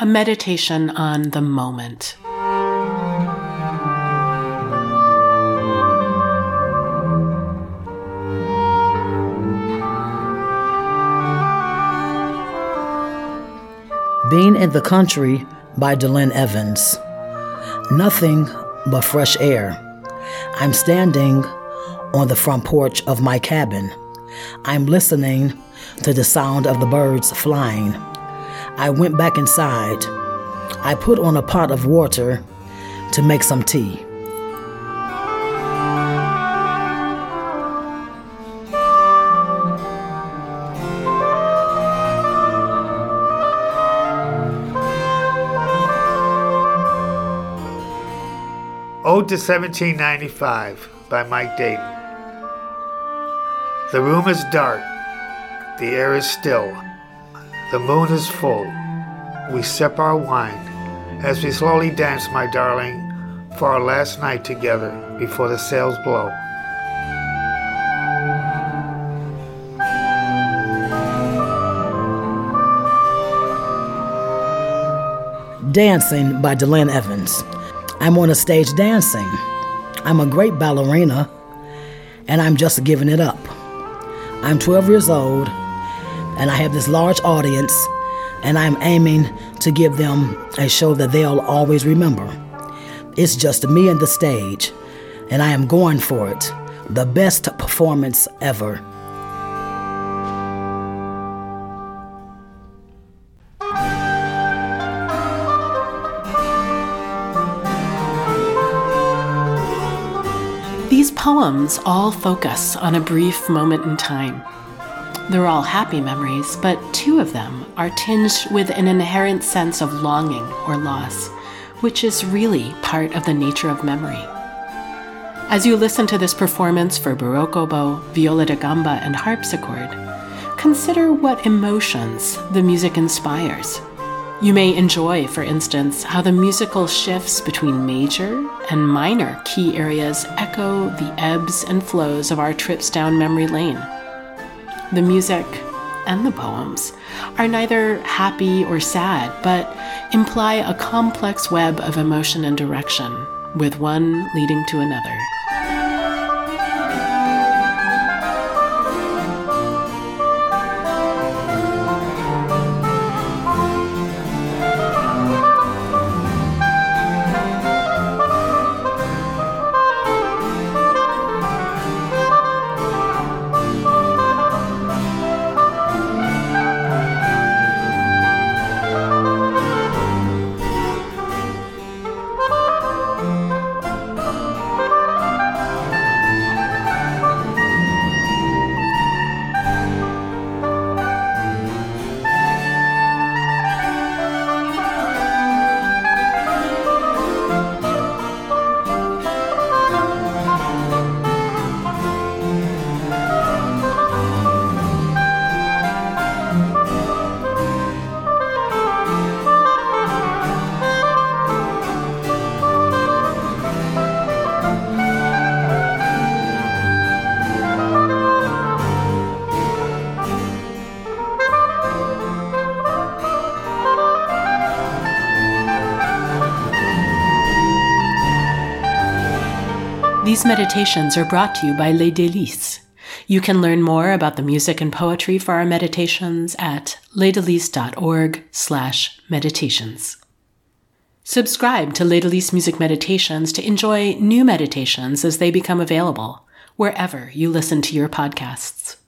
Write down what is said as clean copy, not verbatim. A meditation on the moment. Being in the Country by Delaine Evans. Nothing but fresh air. I'm standing on the front porch of my cabin. I'm listening to the sound of the birds flying. I went back inside. I put on a pot of water to make some tea. Ode to 1795 by Mike Dayton. The room is dark. The air is still. The moon is full. We sip our wine as we slowly dance, my darling, for our last night together before the sails blow. Dancing by Delaine Evans. I'm on a stage dancing. I'm a great ballerina, and I'm just giving it up. I'm 12 years old. And I have this large audience, and I'm aiming to give them a show that they'll always remember. It's just me and the stage, and I am going for it. The best performance ever. These poems all focus on a brief moment in time. They're all happy memories, but two of them are tinged with an inherent sense of longing or loss, which is really part of the nature of memory. As you listen to this performance for Barocco bow, viola da gamba, and harpsichord, consider what emotions the music inspires. You may enjoy, for instance, how the musical shifts between major and minor key areas echo the ebbs and flows of our trips down memory lane. The music and the poems are neither happy or sad, but imply a complex web of emotion and direction, with one leading to another. These meditations are brought to you by Les Delices. You can learn more about the music and poetry for our meditations at ledelice.org/meditations. Subscribe to Les Delices Music Meditations to enjoy new meditations as they become available, wherever you listen to your podcasts.